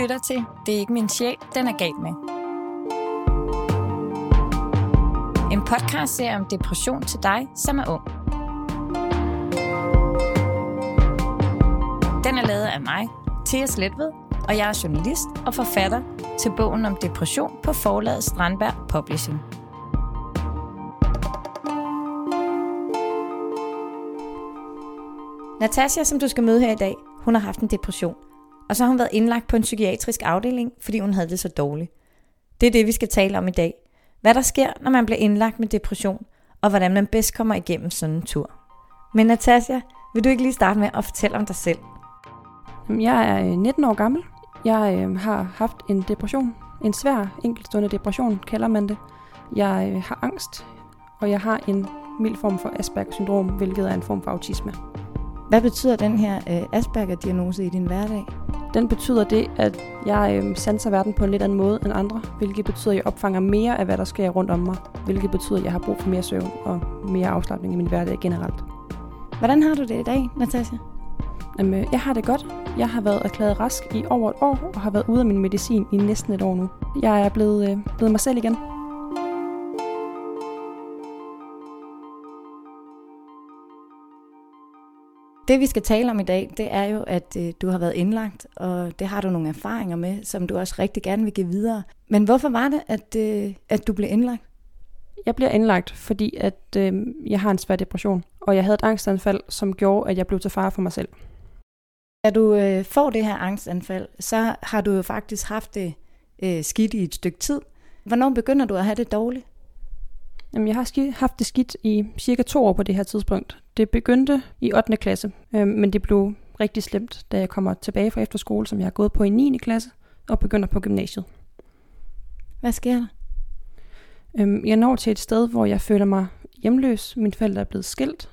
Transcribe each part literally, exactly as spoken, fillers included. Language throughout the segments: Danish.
lytter til Det er ikke min sjæl, den er gal med. En podcast serie om depression til dig, som er ung. Den er lavet af mig, Thea Sletved, og jeg er journalist og forfatter til bogen om depression på forlaget Strandberg Publishing. Natasja, som du skal møde her i dag, hun har haft en depression, og så har hun været indlagt på en psykiatrisk afdeling, fordi hun havde det så dårligt. Det er det, vi skal tale om i dag. Hvad der sker, når man bliver indlagt med depression, og hvordan man bedst kommer igennem sådan en tur. Men Natasja, vil du ikke lige starte med at fortælle om dig selv? Jeg er nitten år gammel. Jeg har haft en depression. En svær, enkeltstående depression, kalder man det. Jeg har angst, og jeg har en mild form for Asperger-syndrom, hvilket er en form for autisme. Hvad betyder den her øh, Asperger-diagnose i din hverdag? Den betyder det, at jeg øh, sanser verden på en lidt anden måde end andre, hvilket betyder, at jeg opfanger mere af, hvad der sker rundt om mig, hvilket betyder, at jeg har brug for mere søvn og mere afslapning i min hverdag generelt. Hvordan har du det i dag, Natasja? Jamen, øh, jeg har det godt. Jeg har været erklæret rask i over et år og har været ude af min medicin i næsten et år nu. Jeg er blevet, øh, blevet mig selv igen. Det vi skal tale om i dag, det er jo, at øh, du har været indlagt, og det har du nogle erfaringer med, som du også rigtig gerne vil give videre. Men hvorfor var det, at, øh, at du blev indlagt? Jeg blev indlagt, fordi at øh, jeg har en svær depression, og jeg havde et angstanfald, som gjorde, at jeg blev til fare for mig selv. Da du øh, får det her angstanfald, så har du jo faktisk haft det øh, skidt i et stykke tid. Hvornår begynder du at have det dårligt? Jamen, jeg har haft det skidt i cirka to år på det her tidspunkt. Det begyndte i ottende klasse, øh, men det blev rigtig slemt, da jeg kommer tilbage fra efterskole, som jeg har gået på i niende klasse, og begynder på gymnasiet. Hvad sker der? Øh, jeg når til et sted, hvor jeg føler mig hjemløs. Mine forældre er blevet skilt,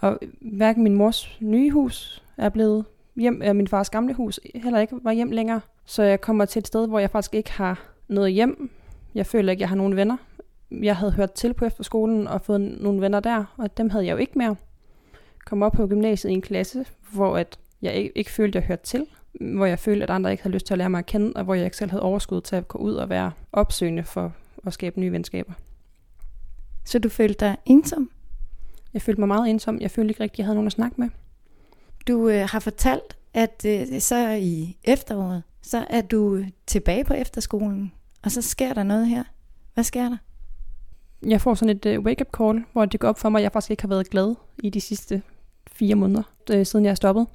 og hverken min mors nye hus er blevet hjem, eller min fars gamle hus heller ikke var hjem længere. Så jeg kommer til et sted, hvor jeg faktisk ikke har noget hjem. Jeg føler ikke, jeg har nogen venner. Jeg havde hørt til på efterskolen og fået nogle venner der, og dem havde jeg jo ikke mere. Kom op på gymnasiet i en klasse, hvor at jeg ikke, ikke følte, at jeg hørte til. Hvor jeg følte, at andre ikke havde lyst til at lære mig at kende, og hvor jeg ikke selv havde overskud til at gå ud og være opsøgende for at skabe nye venskaber. Så du følte dig ensom? Jeg følte mig meget ensom. Jeg følte ikke rigtig, at jeg havde nogen at snakke med. Du øh, har fortalt, at øh, så i efteråret, så er du tilbage på efterskolen, og så sker der noget her. Hvad sker der? Jeg får sådan et wake-up call, hvor det går op for mig, at jeg faktisk ikke har været glad i de sidste fire måneder, siden jeg er stoppet.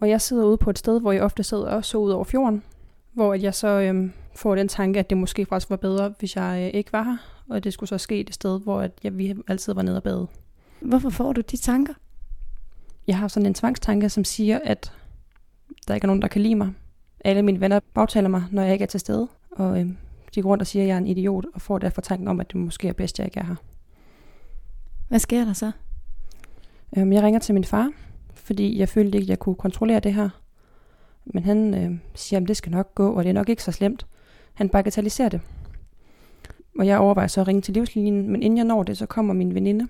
Og jeg sidder ude på et sted, hvor jeg ofte sidder og så ud over fjorden, hvor jeg så får den tanke, at det måske faktisk var bedre, hvis jeg ikke var her, og det skulle så ske et sted, hvor vi altid var nede og bade. Hvorfor får du de tanker? Jeg har sådan en tvangstanke, som siger, at der ikke er nogen, der kan lide mig. Alle mine venner bagtaler mig, når jeg ikke er til stede, og de går rundt og siger, at jeg er en idiot, og får derfor tanken om, at det måske er bedst, jeg ikke er her. Hvad sker der så? Øhm, jeg ringer til min far, fordi jeg følte ikke, at jeg kunne kontrollere det her. Men han øh, siger, at det skal nok gå, og det er nok ikke så slemt. Han bagatelliserer det. Og jeg overvejer så at ringe til livslinjen, men inden jeg når det, så kommer min veninde,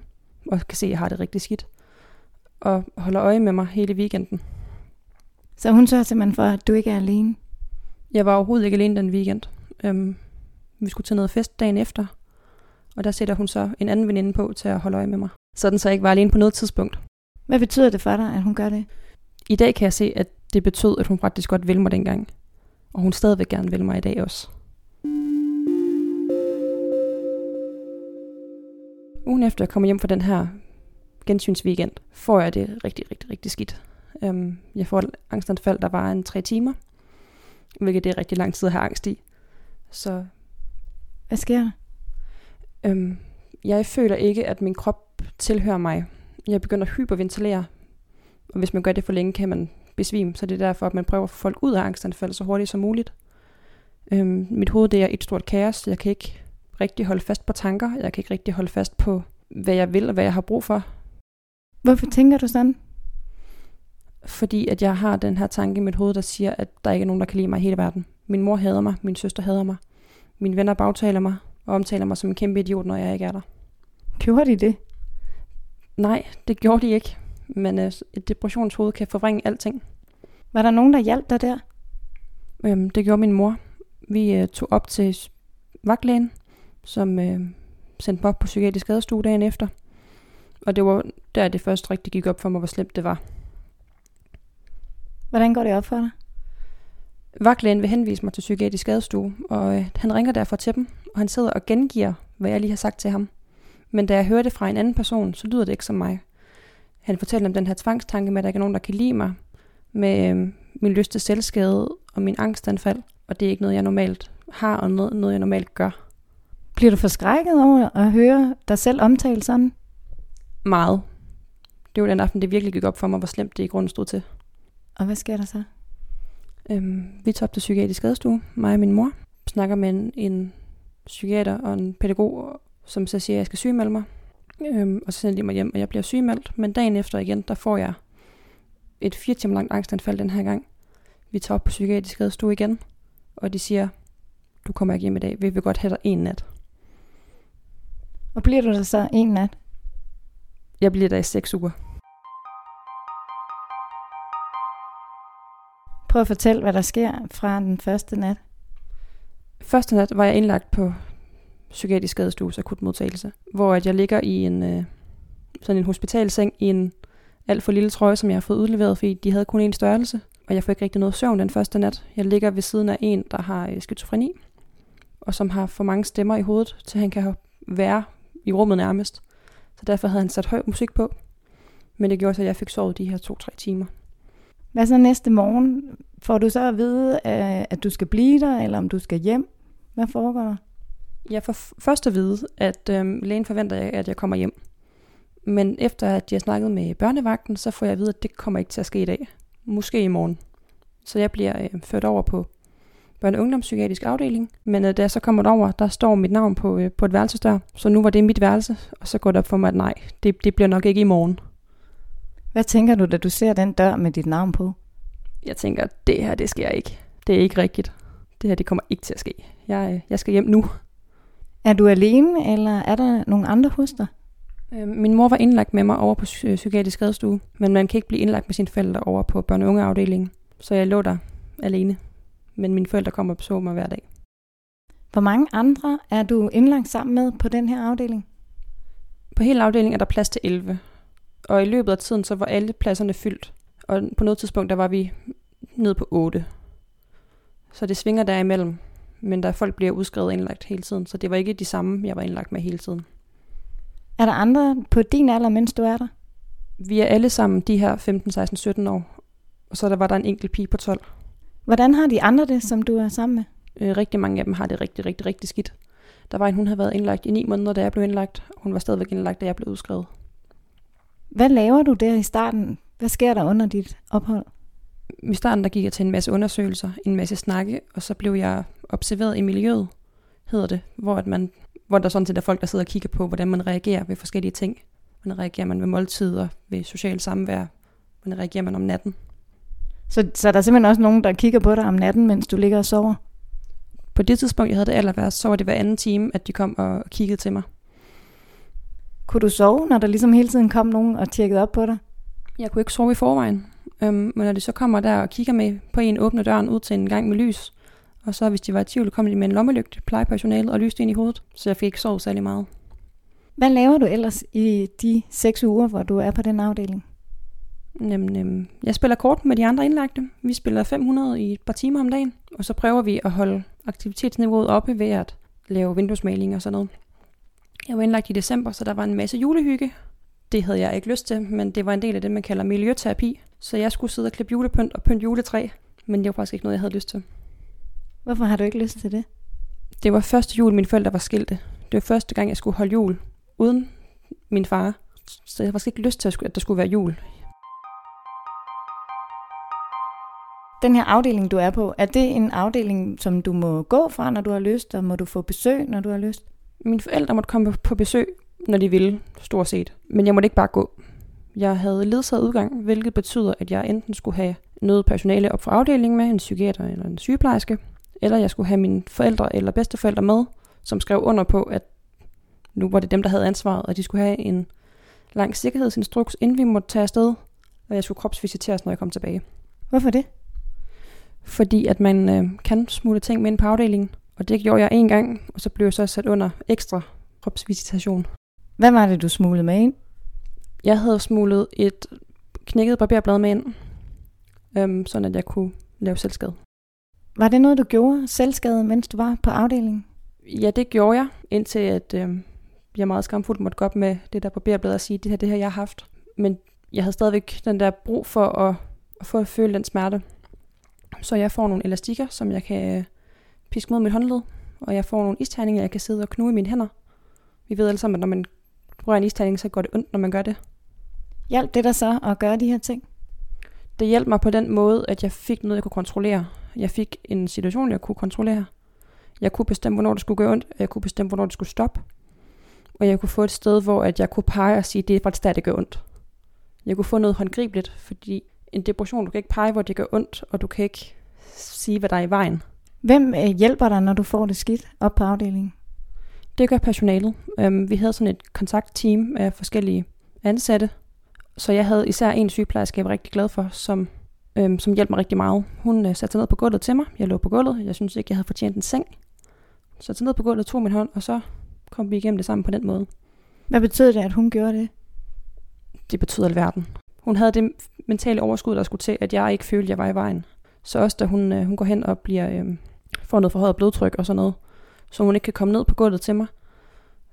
og kan se, at jeg har det rigtig skidt, og holder øje med mig hele weekenden. Så hun sørger simpelthen for, at du ikke er alene? Jeg var overhovedet ikke alene den weekend. Øhm, Vi skulle til noget fest dagen efter, og der sætter hun så en anden veninde på til at holde øje med mig. Sådan så jeg ikke var alene på noget tidspunkt. Hvad betyder det for dig, at hun gør det? I dag kan jeg se, at det betød, at hun faktisk godt ville mig dengang. Og hun stadigvæk gerne vil mig i dag også. Ugen efter jeg kommer hjem fra den her gensynsweekend, får jeg det rigtig, rigtig, rigtig skidt. Jeg får et angstanfald, der var en tre timer, hvilket det er rigtig lang tid at have angst i. Så... Hvad sker der? Øhm, jeg føler ikke, at min krop tilhører mig. Jeg begynder at hyperventilere. Og hvis man gør det for længe, kan man besvime. Så det er derfor, at man prøver at få folk ud af angstanfald så hurtigt som muligt. Øhm, mit hoved det er et stort kaos. Jeg kan ikke rigtig holde fast på tanker. Jeg kan ikke rigtig holde fast på, hvad jeg vil og hvad jeg har brug for. Hvorfor tænker du sådan? Fordi at jeg har den her tanke i mit hoved, der siger, at der ikke er nogen, der kan lide mig i hele verden. Min mor hader mig. Min søster hader mig. Mine venner bagtaler mig og omtaler mig som en kæmpe idiot, når jeg ikke er der. Gjorde de det? Nej, det gjorde de ikke. Men øh, et depressionshoved kan forvrænge alting. Var der nogen, der hjalp dig der? Øhm, det gjorde min mor. Vi øh, tog op til vagtlægen, som øh, sendte mig op på psykiatrisk skadestue dagen efter. Og det var der, det først rigtig gik op for mig, hvor slemt det var. Hvordan går det op for dig? Vagtlægen vil henvise mig til psykiatrisk skadestue, og øh, han ringer derfor til dem, og han sidder og gengiver, hvad jeg lige har sagt til ham. Men da jeg hører det fra en anden person, så lyder det ikke som mig. Han fortæller om den her tvangstanke med, at der ikke er nogen, der kan lide mig, med øh, min lyst til selvskade og min angstanfald, og det er ikke noget, jeg normalt har, og noget, noget jeg normalt gør. Bliver du forskrækket over at høre dig selv omtale sådan? Meget. Det var den aften, det virkelig gik op for mig, hvor slemt det i grunden stod til. Og hvad sker der så? Øhm, vi tager op til psykiatrisk skadestue, mig og min mor. Snakker med en, en psykiater og en pædagog, som så siger, at jeg skal sygemelde mig. Øhm, og så sender de mig hjem, og jeg bliver sygemeldt. Men dagen efter igen, der får jeg et fire timer langt angstanfald den her gang. Vi tager op på psykiatrisk skadestue igen, og de siger, du kommer ikke hjem i dag, vi vil godt have dig en nat. Og bliver du der så en nat? Jeg bliver der i seks uger. Prøv at fortælle, hvad der sker fra den første nat. Første nat var jeg indlagt på psykiatrisk skadestues akutmodtagelse, hvor at jeg ligger i en, sådan en hospitalseng i en alt for lille trøje, som jeg har fået udleveret, fordi de havde kun en størrelse. Og jeg får ikke rigtig noget søvn den første nat. Jeg ligger ved siden af en, der har skizofreni, og som har for mange stemmer i hovedet, til han kan være i rummet nærmest. Så derfor havde han sat høj musik på. Men det gjorde så, at jeg fik sovet de her to-tre timer. Hvad så næste morgen? Får du så at vide, at du skal blive der, eller om du skal hjem? Hvad foregår der? Jeg får først at vide, at øh, lægen forventer, at jeg kommer hjem. Men efter at jeg har snakket med børnevagten, så får jeg at vide, at det kommer ikke til at ske i dag. Måske i morgen. Så jeg bliver øh, ført over på børne- og ungdomspsykiatrisk afdeling. Men øh, da jeg så kommer derover, der står mit navn på, øh, på et værelsesdør. Så nu var det mit værelse, og så går det op for mig, at nej, det, det bliver nok ikke i morgen. Hvad tænker du, da du ser den dør med dit navn på? Jeg tænker, at det her, det sker ikke. Det er ikke rigtigt. Det her, det kommer ikke til at ske. Jeg, øh, jeg skal hjem nu. Er du alene, eller er der nogle andre hos dig? Øh, min mor var indlagt med mig over på psykiatrisk skadestue, men man kan ikke blive indlagt med sine forældre over på børne- og ungeafdelingen, så jeg lå der alene. Men mine forældre kom og så mig hver dag. Hvor mange andre er du indlagt sammen med på den her afdeling? På hele afdelingen er der plads til elleve, og i løbet af tiden så var alle pladserne fyldt, og på noget tidspunkt der var vi ned på otte. Så det svinger derimellem. Men der folk bliver udskrevet og indlagt hele tiden, så det var ikke de samme, jeg var indlagt med hele tiden. Er der andre på din alder, mens du er der? Vi er alle sammen de her femten, seksten, sytten år, og så der var der en enkelt pige på tolv. Hvordan har de andre det, som du er sammen med? Øh, rigtig mange af dem har det rigtig, rigtig, rigtig skidt. Der var en, hun havde været indlagt i ni måneder, da jeg blev indlagt. Hun var stadigvæk indlagt, da jeg blev udskrevet. Hvad laver du der i starten? Hvad sker der under dit ophold? I starten der gik jeg til en masse undersøgelser, en masse snakke, og så blev jeg observeret i miljøet, hedder det, hvor, at man, hvor der sådan set er folk, der sidder og kigger på, hvordan man reagerer ved forskellige ting. Hvordan reagerer man ved måltider, ved socialt samvær, hvordan reagerer man om natten. Så, så er der simpelthen også nogen, der kigger på dig om natten, mens du ligger og sover? På det tidspunkt, jeg havde det allerværst, så var det hver anden time, at de kom og kiggede til mig. Kunne du sove, når der ligesom hele tiden kom nogen og tjekkede op på dig? Jeg kunne ikke sove i forvejen. Øhm, men når de så kommer der og kigger med på en, åbner døren ud til en gang med lys, og så hvis de var i tvivl, kom de med en lommelygte, plejepersonalet og lyste ind i hovedet, så jeg fik ikke sovet særlig meget. Hvad laver du ellers i de seks uger, hvor du er på den afdeling? Jamen, jamen, jeg spiller kort med de andre indlagte. Vi spiller fem hundrede i et par timer om dagen, og så prøver vi at holde aktivitetsniveauet oppe ved at lave vinduesmaling og sådan noget. Jeg var indlagt i december, så der var en masse julehygge. Det havde jeg ikke lyst til, men det var en del af det, man kalder miljøterapi. Så jeg skulle sidde og klippe julepynt og pynte juletræ, men det var faktisk ikke noget, jeg havde lyst til. Hvorfor har du ikke lyst til det? Det var første jul, mine forældre var skilte. Det var første gang, jeg skulle holde jul uden min far. Så jeg havde faktisk ikke lyst til, at der skulle være jul. Den her afdeling, du er på, er det en afdeling, som du må gå fra, når du har lyst, og må du få besøg, når du har lyst? Mine forældre måtte komme på besøg, når de ville, stort set. Men jeg måtte ikke bare gå. Jeg havde ledsaget udgang, hvilket betyder, at jeg enten skulle have noget personale op fra afdelingen med, en psykiater eller en sygeplejerske, eller jeg skulle have mine forældre eller bedsteforældre med, som skrev under på, at nu var det dem, der havde ansvaret, og de skulle have en lang sikkerhedsinstruks, inden vi måtte tage afsted, og jeg skulle kropsvisiteres, når jeg kom tilbage. Hvorfor det? fordi at man øh, kan smutte ting med ind på afdelingen. Og det gjorde jeg en gang, og så blev jeg så sat under ekstra kropsvisitation. Hvad var det, du smuglede med ind? Jeg havde smuglet et knækket barberblad med ind, øhm, sådan at jeg kunne lave selvskade. Var det noget, du gjorde, selvskade, mens du var på afdelingen? Ja, det gjorde jeg, indtil at øhm, jeg meget skamfuldt måtte gå op med det der barberblad og sige, det her, det her, jeg har haft. Men jeg havde stadigvæk den der brug for at, for at føle den smerte. Så jeg får nogle elastikker, som jeg kan piske mod mit håndled, og jeg får nogle isterninger, jeg kan sidde og knude i mine hænder. Vi ved alle sammen, at når man rører en isterning, så går det ondt, når man gør det. Hjalp det dig så at gøre de her ting? Det hjalp mig på den måde, at jeg fik noget, jeg kunne kontrollere. Jeg fik en situation, jeg kunne kontrollere. Jeg kunne bestemme, hvornår det skulle gøre ondt, og jeg kunne bestemme, hvornår det skulle stoppe. Og jeg kunne få et sted, hvor at jeg kunne pege og sige, det er faktisk der, det gør ondt. Jeg kunne få noget håndgribeligt, fordi en depression, du kan ikke pege, hvor det gør ondt, og du kan ikke sige, hvad der er i vejen. Hvem hjælper dig, når du får det skidt op på afdelingen? Det gør personalet. Vi havde sådan et kontaktteam af forskellige ansatte, så jeg havde især en sygeplejerske, jeg var rigtig glad for, som, som hjalp mig rigtig meget. Hun satte sig ned på gulvet til mig. Jeg lå på gulvet. Jeg syntes ikke, jeg havde fortjent en seng. Så satte sig ned på gulvet, tog min hånd, og så kom vi igennem det sammen på den måde. Hvad betød det, at hun gjorde det? Det betød alverden. Hun havde det mentale overskud, der skulle til, at jeg ikke følte, jeg var i vejen. Så også da hun, øh, hun går hen og bliver, øh, får noget forhøjet blodtryk og sådan noget, så hun ikke kan komme ned på gulvet til mig.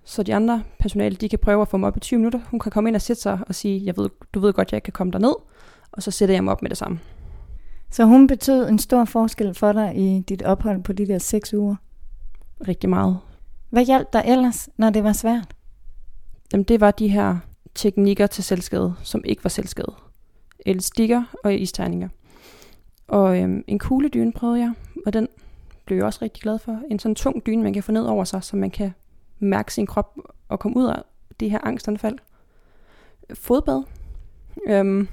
Så de andre personale, de kan prøve at få mig op i tyve minutter. Hun kan komme ind og sætte sig og sige, jeg ved, du ved godt, jeg ikke kan komme derned. Og så sætter jeg mig op med det samme. Så hun betød en stor forskel for dig i dit ophold på de der seks uger? Rigtig meget. Hvad hjalp dig ellers, når det var svært? Jamen det var de her teknikker til selvskade, som ikke var selvskade. Elastikker og isterninger. Og øhm, en kugledyne prøvede jeg, og den blev jeg også rigtig glad for. En sådan tung dyne, man kan få ned over sig, så man kan mærke sin krop og komme ud af det her angstanfald. Fodbad, øhm,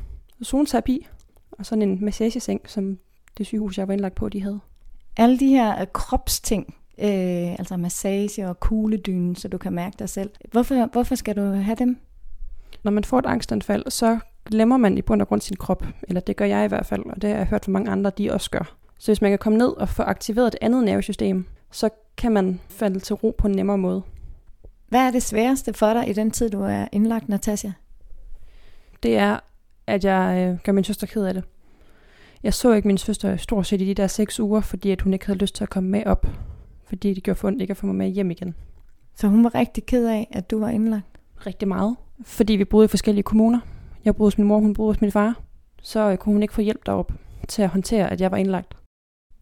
zoneterapi og sådan en massageseng, som det sygehus, jeg var indlagt på, de havde. Alle de her kropsting, øh, altså massage og kugledyne, så du kan mærke dig selv. Hvorfor, hvorfor skal du have dem? Når man får et angstanfald, så glemmer man i bund og grund sin krop, eller det gør jeg i hvert fald, og det har jeg hørt fra mange andre, de også gør. Så hvis man kan komme ned og få aktiveret det andet nervesystem, så kan man falde til ro på en nemmere måde. Hvad er det sværeste for dig i den tid, du er indlagt, Natasja? Det er, at jeg øh, gør min søster ked af det. Jeg så ikke min søster stort set i de der seks uger, fordi at hun ikke havde lyst til at komme med op, fordi det gjorde for ondt ikke at få mig med hjem igen. Så hun var rigtig ked af, at du var indlagt? Rigtig meget, fordi vi boede i forskellige kommuner. Jeg boede hos min mor, hun boede hos min far, så kunne hun ikke få hjælp derop til at håndtere, at jeg var indlagt.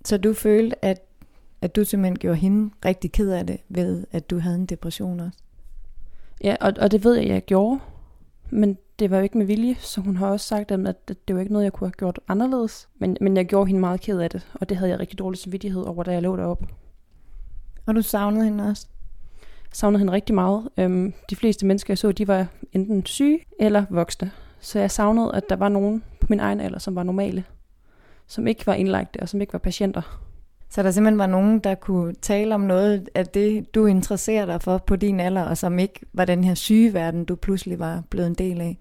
Så du følte, at, at du simpelthen gjorde hende rigtig ked af det, ved at du havde en depression også? Ja, og, og det ved jeg, jeg gjorde, men det var jo ikke med vilje, så hun har også sagt, at, at det var ikke noget, jeg kunne have gjort anderledes. Men, men jeg gjorde hende meget ked af det, og det havde jeg rigtig dårlig samvittighed over, da jeg lå derop. Og du savnede hende også? Jeg savnede hende rigtig meget. Øhm, de fleste mennesker, jeg så, de var enten syge eller voksne. Så jeg savnede, at der var nogen på min egen alder, som var normale, som ikke var indlagte og som ikke var patienter. Så der simpelthen var nogen, der kunne tale om noget af det, du interesserer dig for på din alder, og som ikke var den her syge verden, du pludselig var blevet en del af?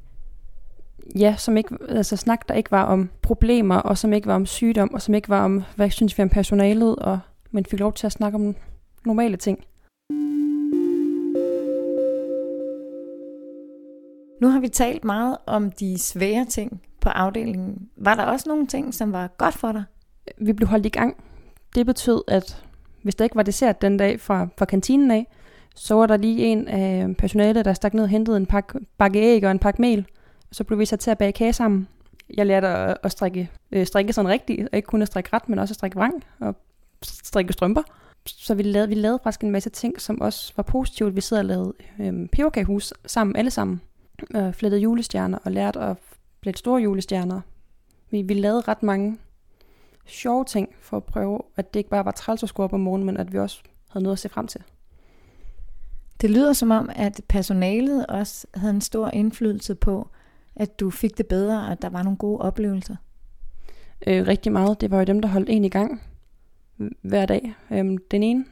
Ja, som ikke, altså snak, der ikke var om problemer, og som ikke var om sygdom, og som ikke var om, hvad synes vi om personalet, og man fik lov til at snakke om normale ting. Nu har vi talt meget om de svære ting på afdelingen. Var der også nogle ting, som var godt for dig? Vi blev holdt i gang. Det betød, at hvis der ikke var dessert den dag fra, fra kantinen af, så var der lige en af personalet, der stak ned og hentede en pakke, pakke æg og en pakke mel. Så blev vi sat til at bage kage sammen. Jeg lærte at, at strikke, øh, strikke sådan rigtigt, og ikke kun at strikke ret, men også at strikke vrang og strikke strømper. Så vi lavede, vi lavede faktisk en masse ting, som også var positivt. Vi sidder og lavede øh, peberkagehus sammen, alle sammen. Øh, flettede julestjerner og lærte at flette store julestjerner. Vi, vi lavede ret mange sjove ting for at prøve, at det ikke bare var træls at skulle op om morgenen, men at vi også havde noget at se frem til. Det lyder som om, at personalet også havde en stor indflydelse på, at du fik det bedre, og at der var nogle gode oplevelser. Øh, rigtig meget. Det var jo dem, der holdt en i gang hver dag. Øh, den ene,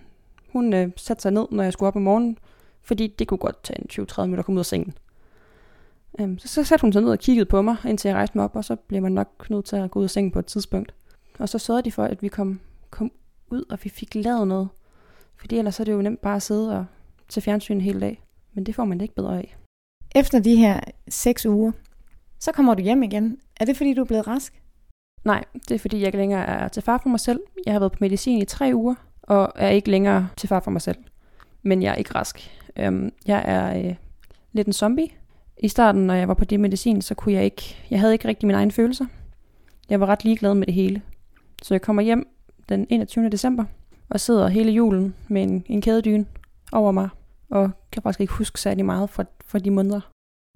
hun øh, satte sig ned, når jeg skulle op om morgenen, fordi det kunne godt tage en tyve til tredive minutter at komme ud af sengen. Så satte hun sig ned og kiggede på mig, indtil jeg rejste mig op, og så blev man nok nødt til at gå ud af sengen på et tidspunkt. Og så sørgede de for, at vi kom, kom ud, og vi fik lavet noget. Fordi ellers er det jo nemt bare at sidde og tage fjernsyn hele dag. Men det får man ikke bedre af. Efter de her seks uger, så kommer du hjem igen. Er det fordi, du er blevet rask? Nej, det er fordi, jeg ikke længere er til far for mig selv. Jeg har været på medicin i tre uger, og er ikke længere til far for mig selv. Men jeg er ikke rask. Jeg er øh, lidt en zombie. I starten, når jeg var på det medicin, så kunne jeg ikke... Jeg havde ikke rigtig mine egne følelser. Jeg var ret ligeglad med det hele. Så jeg kommer hjem den enogtyvende december, og sidder hele julen med en, en kædedyne over mig, og kan faktisk ikke huske særlig meget fra, fra de måneder.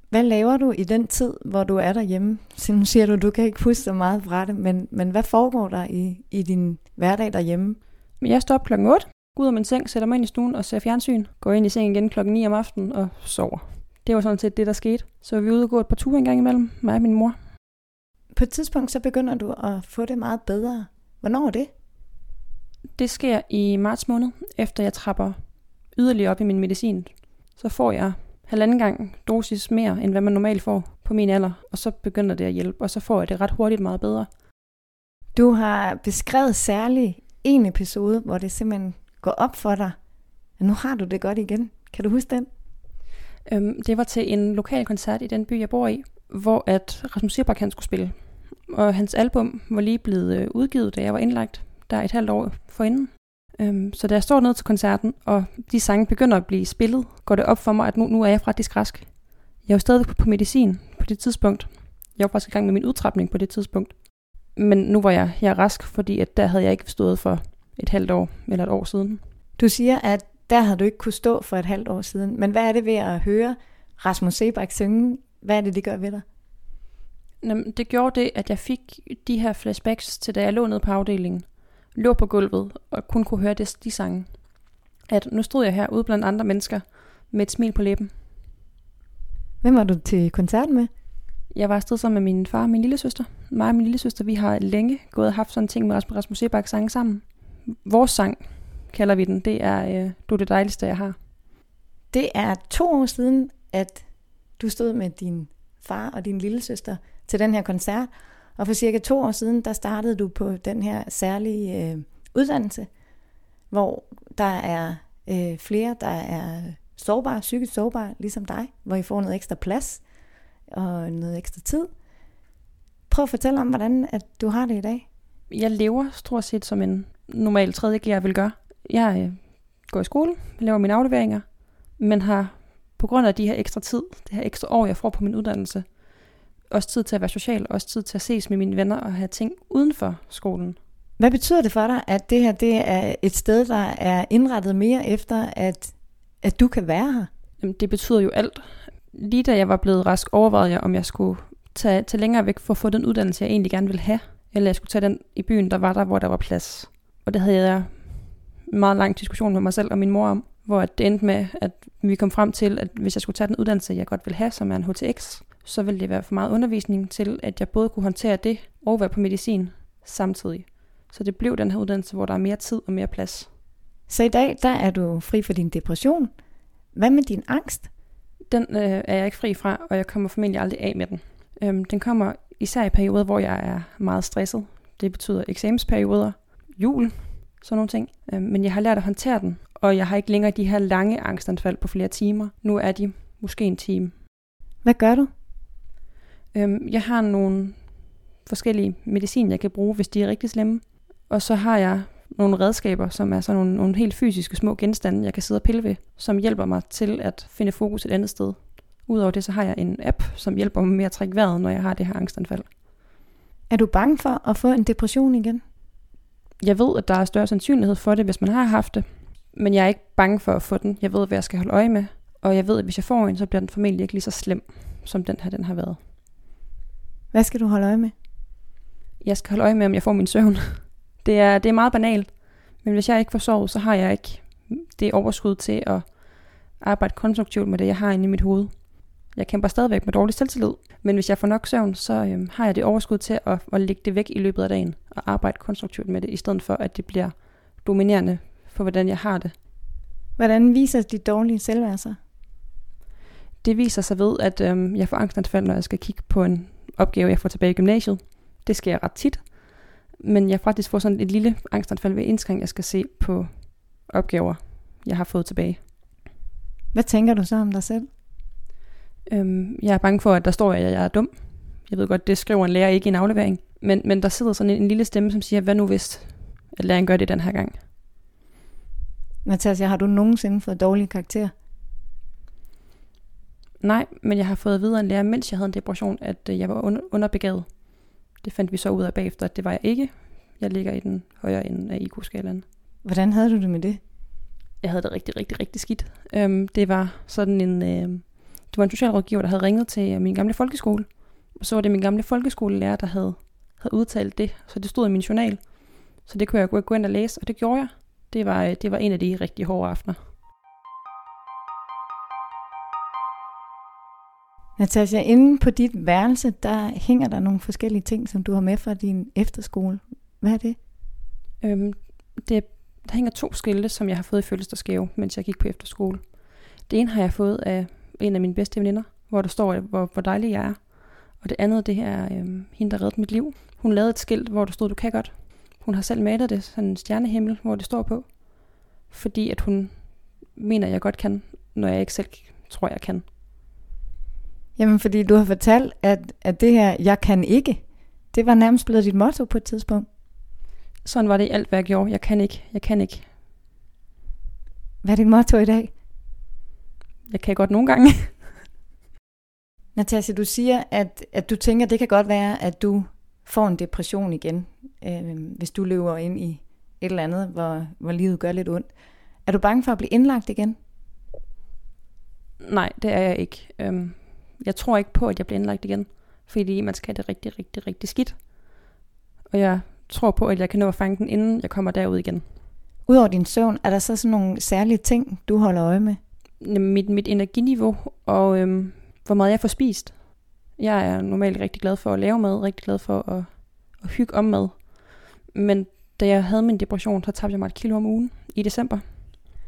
Hvad laver du i den tid, hvor du er derhjemme? Så nu siger du, at du kan ikke huske så meget fra det, men, men hvad foregår der i, i din hverdag derhjemme? Jeg står op klokken otte, går ud af min seng, sætter mig ind i stuen og ser fjernsyn, går ind i seng igen klokken ni om aftenen og sover. Det var sådan set det, der skete. Så var vi ude og gå et par ture en gang imellem, mig og min mor. På et tidspunkt, så begynder du at få det meget bedre. Hvornår er det? Det sker i marts måned, efter jeg trapper yderligere op i min medicin. Så får jeg halvanden gang dosis mere, end hvad man normalt får på min alder, og så begynder det at hjælpe, og så får jeg det ret hurtigt meget bedre. Du har beskrevet særligt en episode, hvor det simpelthen går op for dig. Nu har du det godt igen. Kan du huske den? Øhm, det var til en lokal koncert i den by, jeg bor i, hvor at Rasmus Seebach han skulle spille. Og hans album var lige blevet udgivet, da jeg var indlagt der et halvt år forinden. Øhm, så da jeg står ned til koncerten, og de sange begynder at blive spillet, går det op for mig, at nu, nu er jeg faktisk rask. Jeg var stadig på medicin på det tidspunkt. Jeg var faktisk i gang med min udtrapning på det tidspunkt. Men nu var jeg, jeg rask, fordi at der havde jeg ikke stået for et halvt år eller et år siden. Du siger, at der havde du ikke kunne stå for et halvt år siden. Men hvad er det ved at høre Rasmus Seebach synge? Hvad er det, det gør ved dig? Jamen, det gjorde det, at jeg fik de her flashbacks til, da jeg lå nede på afdelingen. Lå på gulvet og kun kunne høre det, de sange. At nu stod jeg her ude blandt andre mennesker med et smil på læben. Hvem var du til koncerten med? Jeg var afsted sammen med min far og min lillesøster. Mig og min lillesøster, vi har længe gået og haft sådan ting med Rasmus Seebach sange sammen. Vores sang, kalder vi den, det er øh, Du er det dejligste, jeg har. Det er to år siden, at du stod med din far og din lillesøster til den her koncert. Og for cirka to år siden, der startede du på den her særlige øh, uddannelse, hvor der er øh, flere, der er sårbare, psykisk sårbare, ligesom dig, hvor I får noget ekstra plads og noget ekstra tid. Prøv at fortælle om, hvordan at du har det i dag. Jeg lever stort set som en normal tredje G'er vil gøre. Jeg øh, går i skole, laver mine afleveringer, men har på grund af de her ekstra tid, det her ekstra år, jeg får på min uddannelse, også tid til at være social, også tid til at ses med mine venner og have ting uden for skolen. Hvad betyder det for dig, at det her det er et sted, der er indrettet mere efter, at, at du kan være her? Jamen, det betyder jo alt. Lige da jeg var blevet rask, overvejede jeg, om jeg skulle tage, tage længere væk for at få den uddannelse, jeg egentlig gerne ville have, eller jeg skulle tage den i byen, der var der, hvor der var plads. Og det havde jeg en meget lang diskussion med mig selv og min mor om, hvor det endte med, at vi kom frem til, at hvis jeg skulle tage den uddannelse, jeg godt ville have, som er en H T X, så ville det være for meget undervisning til, at jeg både kunne håndtere det og være på medicin samtidig. Så det blev den her uddannelse, hvor der er mere tid og mere plads. Så i dag, der er du fri for din depression. Hvad med din angst? Den øh, er jeg ikke fri fra, og jeg kommer formentlig aldrig af med den. Øhm, den kommer især i perioder, hvor jeg er meget stresset. Det betyder eksamensperioder, jul, sådan nogle ting. Øhm, men jeg har lært at håndtere den, og jeg har ikke længere de her lange angstanfald på flere timer. Nu er de måske en time. Hvad gør du? Jeg har nogle forskellige medicin, jeg kan bruge, hvis de er rigtig slemme. Og så har jeg nogle redskaber, som er sådan nogle, nogle helt fysiske små genstande, jeg kan sidde og pille ved, som hjælper mig til at finde fokus et andet sted. Udover det, så har jeg en app, som hjælper mig med at trække vejret, når jeg har det her angstanfald. Er du bange for at få en depression igen? Jeg ved, at der er større sandsynlighed for det, hvis man har haft det. Men jeg er ikke bange for at få den. Jeg ved, hvad jeg skal holde øje med. Og jeg ved, at hvis jeg får en, så bliver den formentlig ikke lige så slem, som den her den har været. Hvad skal du holde øje med? Jeg skal holde øje med, om jeg får min søvn. Det er, det er meget banalt. Men hvis jeg ikke får sovet, så har jeg ikke det overskud til at arbejde konstruktivt med det, jeg har inde i mit hoved. Jeg kæmper stadigvæk med dårlig selvtillid. Men hvis jeg får nok søvn, så øhm, har jeg det overskud til at, at lægge det væk i løbet af dagen. Og arbejde konstruktivt med det, i stedet for at det bliver dominerende for, hvordan jeg har det. Hvordan viser de dårlige selvværd sig? Det viser sig ved, at øhm, jeg får angstanfald, når jeg skal kigge på en opgave, jeg får tilbage i gymnasiet. Det sker ret tit. Men jeg faktisk får sådan et lille angstanfald ved indskring, jeg skal se på opgaver, jeg har fået tilbage. Hvad tænker du så om dig selv? Øhm, jeg er bange for, at der står, at jeg er dum. Jeg ved godt, det skriver en lærer ikke i en aflevering. Men, men der sidder sådan en, en lille stemme, som siger, hvad nu hvis, at læreren gør det den her gang? Natasja, har du nogensinde fået dårlige karakterer? Nej, men jeg har fået videre en lærer, mens jeg havde en depression, at jeg var underbegavet. Det fandt vi så ud af bagefter, at det var jeg ikke. Jeg ligger i den højere ende af I Q-skalaen. Hvordan havde du det med det? Jeg havde det rigtig, rigtig, rigtig skidt. Øhm, det var sådan en, øh, det var en socialrådgiver, der havde ringet til min gamle folkeskole. Og så var det min gamle folkeskolelærer, der havde, havde udtalt det. Så det stod i min journal. Så det kunne jeg gå ind og læse, og det gjorde jeg. Det var, det var en af de rigtig hårde aftener. Natasja, inde på dit værelse, der hænger der nogle forskellige ting, som du har med fra din efterskole. Hvad er det? Øhm, det der hænger to skilte, som jeg har fået i fødselsdagsgave, mens jeg gik på efterskole. Det ene har jeg fået af en af mine bedste veninder, hvor der står, hvor, hvor dejlig jeg er. Og det andet, det her øhm, hende, der reddede mit liv. Hun lavede et skilt, hvor der stod, du kan godt. Hun har selv malet det, sådan en stjernehimmel, hvor det står på. Fordi at hun mener, at jeg godt kan, når jeg ikke selv tror, jeg kan. Jamen, fordi du har fortalt, at, at det her, jeg kan ikke, det var nærmest blevet dit motto på et tidspunkt. Sådan var det i alt, hvad jeg gjorde. Jeg kan ikke, jeg kan ikke. Hvad er dit motto i dag? Jeg kan godt nogle gange. Natasja, du siger, at, at du tænker, at det kan godt være, at du får en depression igen, øh, hvis du løber ind i et eller andet, hvor, hvor livet gør lidt ondt. Er du bange for at blive indlagt igen? Nej, det er jeg ikke. Øhm, jeg tror ikke på, at jeg bliver indlagt igen, fordi man skal have det rigtig, rigtig, rigtig skidt. Og jeg tror på, at jeg kan nå at fange den, inden jeg kommer derud igen. Udover din søvn, er der så sådan nogle særlige ting, du holder øje med? Mit, mit energiniveau og øhm, hvor meget jeg får spist. Jeg er normalt rigtig glad for at lave mad, rigtig glad for at, at hygge om mad. Men da jeg havde min depression, så tabte jeg mig et kilo om ugen i december.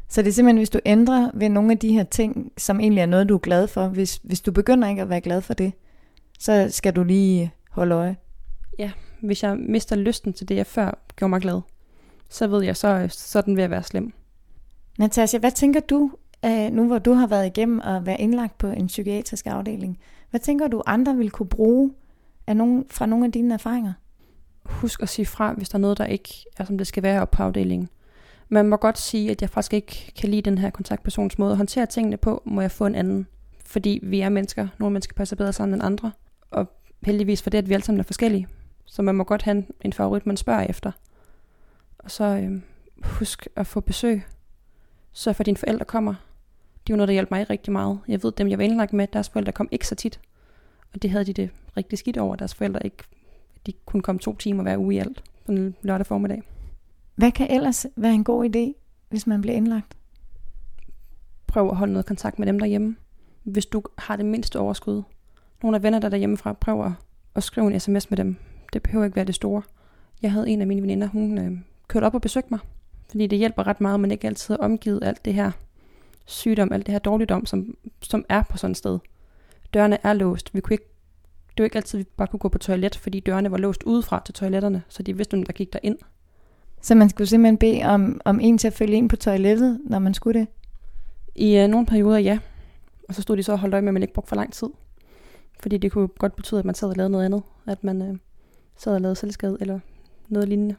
Så det er simpelthen, hvis du ændrer ved nogle af de her ting, som egentlig er noget, du er glad for. Hvis, hvis du begynder ikke at være glad for det, så skal du lige holde øje. Ja, hvis jeg mister lysten til det, jeg før gjorde mig glad, så ved jeg, så sådan ved at være slem. Natasja, hvad tænker du, nu hvor du har været igennem at være indlagt på en psykiatrisk afdeling? Hvad tænker du, andre vil kunne bruge af nogen, fra nogle af dine erfaringer? Husk at sige fra, hvis der er noget, der ikke er, som det skal være oppe på afdelingen. Man må godt sige, at jeg faktisk ikke kan lide den her kontaktpersons måde at håndtere tingene på, må jeg få en anden. Fordi vi er mennesker. Nogle mennesker passer bedre sammen end andre. Og heldigvis for det, at vi alle sammen er forskellige. Så man må godt have en favorit, man spørger efter. Og så øh, husk at få besøg. Sørg for, at dine forældre kommer. Det er jo noget, der hjalp mig rigtig meget. Jeg ved, dem jeg var indlagt med, deres forældre kom ikke så tit. Og det havde de det rigtig skidt over, deres forældre ikke. De kunne komme to timer hver uge i alt, sådan en lørdag formiddag. Hvad kan ellers være en god idé, hvis man bliver indlagt? Prøv at holde noget kontakt med dem derhjemme. Hvis du har det mindste overskud. Nogle af venner der derhjemmefra, prøv at, at skrive en sms med dem. Det behøver ikke være det store. Jeg havde en af mine veninder, hun øh, kørte op og besøgte mig. Fordi det hjælper ret meget, at man ikke altid har omgivet alt det her sygdom, alt det her dårligdom, som, som er på sådan et sted. Dørene er låst. Vi kunne ikke, det var ikke altid, vi bare kunne gå på toilet, fordi dørene var låst udefra til toiletterne, så de vidste, hvem der gik derind. Så man skulle simpelthen bede om, om en til at følge en på toilettet, når man skulle det? I øh, nogle perioder, ja. Og så stod de så og holdt øje med, at man ikke brugte for lang tid. Fordi det kunne godt betyde, at man sad og lavede noget andet. At man øh, sad og lavede selvskade eller noget lignende.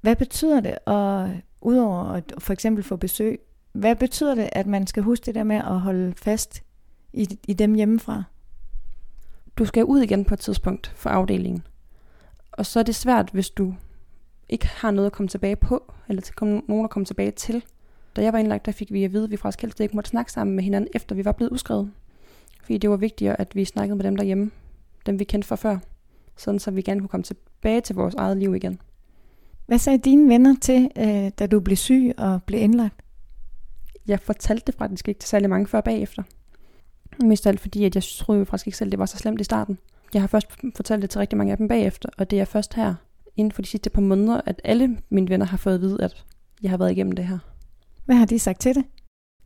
Hvad betyder det, at, udover at for eksempel få besøg, hvad betyder det, at man skal huske det der med at holde fast i, i dem hjemmefra? Du skal ud igen på et tidspunkt for afdelingen. Og så er det svært, hvis du ikke har noget at komme tilbage på, eller til nogen at komme tilbage til. Da jeg var indlagt, der fik vi at vide, at vi faktisk helst ikke måtte snakke sammen med hinanden, efter vi var blevet udskrevet. Fordi det var vigtigere, at vi snakkede med dem derhjemme, dem vi kendte fra før, sådan så vi gerne kunne komme tilbage til vores eget liv igen. Hvad sagde dine venner til, da du blev syg og blev indlagt? Jeg fortalte det faktisk ikke til særlig mange før bagefter. Mest alt fordi, at jeg troede faktisk ikke selv, det var så slemt i starten. Jeg har først fortalt det til rigtig mange af dem bagefter, og det er først her, inden for de sidste par måneder, at alle mine venner har fået at vide, at jeg har været igennem det her. Hvad har de sagt til det?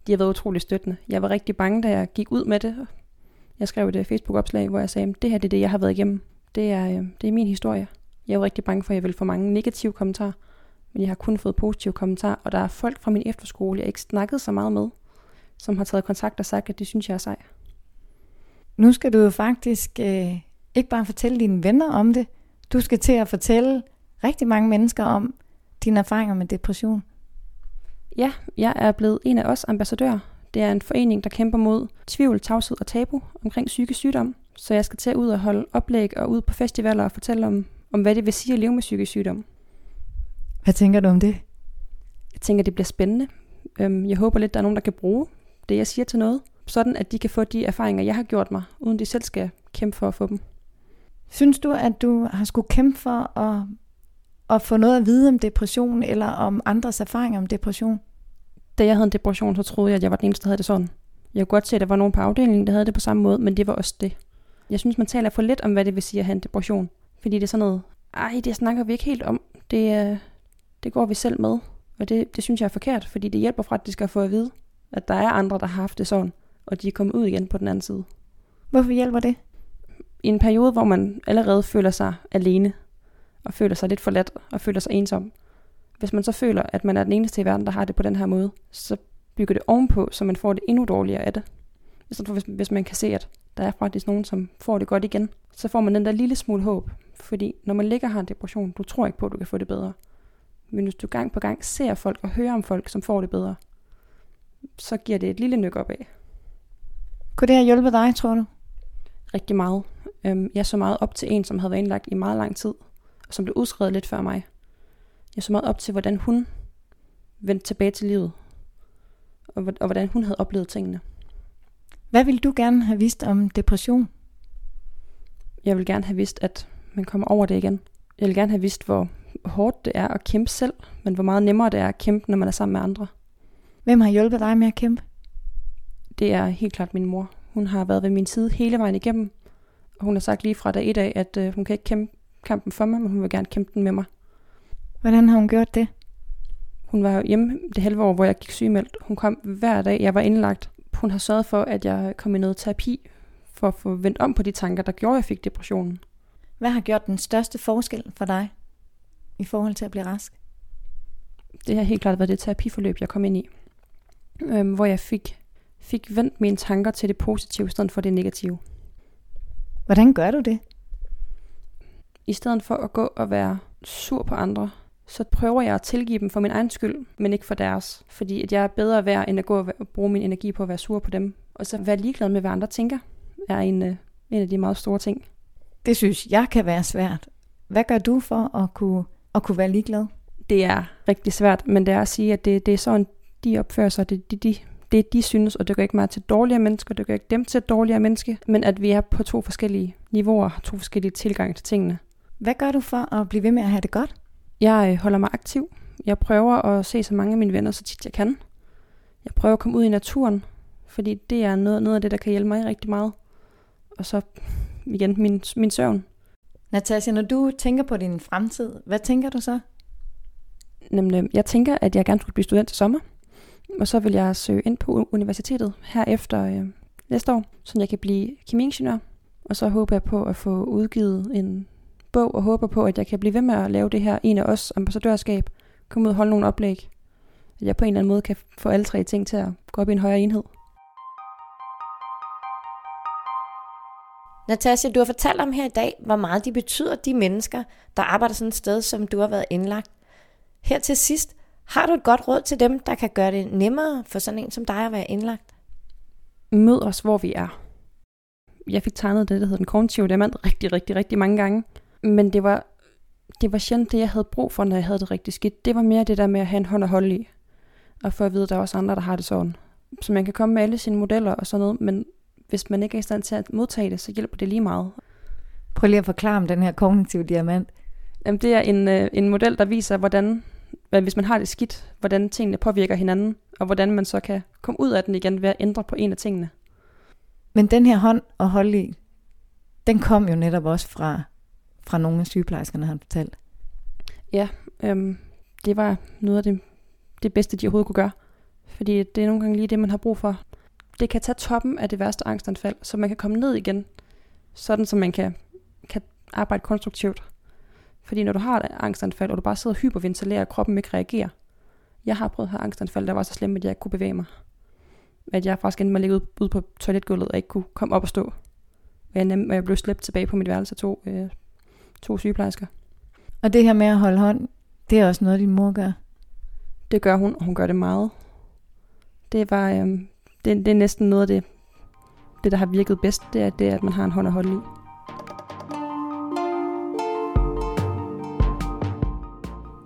De har været utrolig støttende. Jeg var rigtig bange, da jeg gik ud med det. Jeg skrev et Facebook-opslag, hvor jeg sagde, det her det er det, jeg har været igennem. Det er, det er min historie. Jeg var rigtig bange for, at jeg ville få mange negative kommentarer, men jeg har kun fået positive kommentarer, og der er folk fra min efterskole, jeg ikke snakkede så meget med, som har taget kontakt og sagt, at de synes, jeg er sej. Nu skal du jo faktisk øh, ikke bare fortælle dine venner om det, du skal til at fortælle rigtig mange mennesker om dine erfaringer med depression. Ja, jeg er blevet en af os ambassadør. Det er en forening, der kæmper mod tvivl, tavshed og tabu omkring psykisk sygdom. Så jeg skal til at ud og holde oplæg og ud på festivaler og fortælle om, om hvad det vil sige at leve med psykisk sygdom. Hvad tænker du om det? Jeg tænker, det bliver spændende. Jeg håber lidt, der er nogen, der kan bruge det, jeg siger til noget. Sådan, at de kan få de erfaringer, jeg har gjort mig, uden de selv skal kæmpe for at få dem. Synes du, at du har skulle kæmpe for at, at få noget at vide om depression, eller om andres erfaringer om depression? Da jeg havde en depression, så troede jeg, at jeg var den eneste, der havde det sådan. Jeg kunne godt se, at der var nogen på afdelingen, der havde det på samme måde, men det var også det. Jeg synes, man taler for lidt om, hvad det vil sige at have en depression. Fordi det er sådan noget, ej, det snakker vi ikke helt om. Det, det går vi selv med. Og det, det synes jeg er forkert, fordi det hjælper fra, at de skal få at vide, at der er andre, der har haft det sådan, og de er kommet ud igen på den anden side. Hvorfor hjælper det? I en periode, hvor man allerede føler sig alene, og føler sig lidt forladt, og føler sig ensom. Hvis man så føler, at man er den eneste i verden, der har det på den her måde, så bygger det ovenpå, så man får det endnu dårligere af det. I stedet for, hvis, hvis man kan se, at der er faktisk nogen, som får det godt igen, så får man den der lille smule håb. Fordi når man ligger og har en depression, du tror ikke på, at du kan få det bedre. Men hvis du gang på gang ser folk og hører om folk, som får det bedre, så giver det et lille nyk opad. Kunne det have hjulpet dig, tror du? Rigtig meget. Jeg så meget op til en, som havde været indlagt i meget lang tid, og som blev udskrevet lidt før mig. Jeg så meget op til, hvordan hun vendte tilbage til livet, og, og hvordan hun havde oplevet tingene. Hvad ville du gerne have vidst om depression? Jeg vil gerne have vidst, at man kommer over det igen. Jeg vil gerne have vidst, hvor hårdt det er at kæmpe selv, men hvor meget nemmere det er at kæmpe, når man er sammen med andre. Hvem har hjulpet dig med at kæmpe? Det er helt klart min mor. Hun har været ved min side hele vejen igennem, og hun har sagt lige fra dag et af, at hun kan ikke kæmpe kampen for mig, men hun vil gerne kæmpe den med mig. Hvordan har hun gjort det? Hun var hjemme det halve år, hvor jeg gik sygemeldt. Hun kom hver dag, jeg var indlagt. Hun har sørget for, at jeg kom i noget terapi, for at få vendt om på de tanker, der gjorde, at jeg fik depressionen. Hvad har gjort den største forskel for dig i forhold til at blive rask? Det har helt klart været det terapiforløb, jeg kom ind i. Øhm, hvor jeg fik, fik vendt mine tanker til det positive, i stedet for det negative. Hvordan gør du det? I stedet for at gå og være sur på andre, så prøver jeg at tilgive dem for min egen skyld, men ikke for deres. Fordi at jeg er bedre værd, end at gå og bruge min energi på at være sur på dem. Og så være ligeglad med, hvad andre tænker, er en, en af de meget store ting. Det synes jeg kan være svært. Hvad gør du for at kunne, at kunne være ligeglad? Det er rigtig svært, men det er at sige, at det, det er sådan, de opfører sig, det de, de, det de synes, og det gør ikke mig til dårligere mennesker, det gør ikke dem til et dårligere menneske, men at vi er på to forskellige niveauer, har to forskellige tilgange til tingene. Hvad gør du for at blive ved med at have det godt? Jeg holder mig aktiv. Jeg prøver at se så mange af mine venner, så tit jeg kan. Jeg prøver at komme ud i naturen, fordi det er noget, noget af det, der kan hjælpe mig rigtig meget. Og så igen min, min søvn. Natasja, når du tænker på din fremtid, hvad tænker du så? Nemlig, jeg tænker, at jeg gerne skulle blive student til sommer. Og så vil jeg søge ind på universitetet herefter øh, næste år, så jeg kan blive kemiingeniør. Og så håber jeg på at få udgivet en bog og håber på, at jeg kan blive ved med at lave det her en af os ambassadørskab, komme ud og holde nogle oplæg. At jeg på en eller anden måde kan få alle tre ting til at gå op i en højere enhed. Natasja, du har fortalt om her i dag, hvor meget de betyder, de mennesker, der arbejder sådan et sted, som du har været indlagt. Her til sidst, har du et godt råd til dem, der kan gøre det nemmere for sådan en som dig at være indlagt? Mød os, hvor vi er. Jeg fik tegnet det, der hedder den kognitive demand, rigtig, rigtig, rigtig mange gange. Men det var, det var sjældent det, jeg havde brug for, når jeg havde det rigtig skidt. Det var mere det der med at have en hånd at holde i. Og for at vide, at der er også andre, der har det sådan. Så man kan komme med alle sine modeller og sådan noget, men hvis man ikke er i stand til at modtage det, så hjælper det lige meget. Prøv lige at forklare om den her kognitive diamant. Jamen, det er en, øh, en model, der viser, hvordan, hvis man har det skidt, hvordan tingene påvirker hinanden, og hvordan man så kan komme ud af den igen ved at ændre på en af tingene. Men den her hånd at holde i, den kom jo netop også fra, fra nogle af sygeplejerskerne, han fortalte. Ja, øhm, det var noget af det, det bedste, de overhovedet kunne gøre. Fordi det er nogle gange lige det, man har brug for. Det kan tage toppen af det værste angstanfald, så man kan komme ned igen, sådan så man kan, kan arbejde konstruktivt. Fordi når du har et angstanfald, og du bare sidder og hyperventilerer, og kroppen ikke reagerer. Jeg har prøvet at have angstanfald, der var så slemt, at jeg ikke kunne bevæge mig. At jeg faktisk endte med at ligge ude på toiletgulvet, og ikke kunne komme op og stå. Og jeg, nem, og jeg blev slæbt tilbage på mit værelse af to, øh, to sygeplejersker. Og det her med at holde hånd, det er også noget, din mor gør? Det gør hun, og hun gør det meget. Det var, øh, det, det er næsten noget af det, det, der har virket bedst, det er det, at man har en hånd at holde i.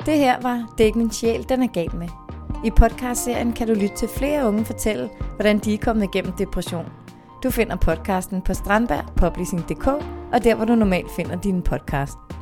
Det her var Det er ikke min sjæl, den er gal med. I podcastserien kan du lytte til flere unge fortælle, hvordan de er kommet igennem depression. Du finder podcasten på strandberg publishing punktum d k og der, hvor du normalt finder dine podcast.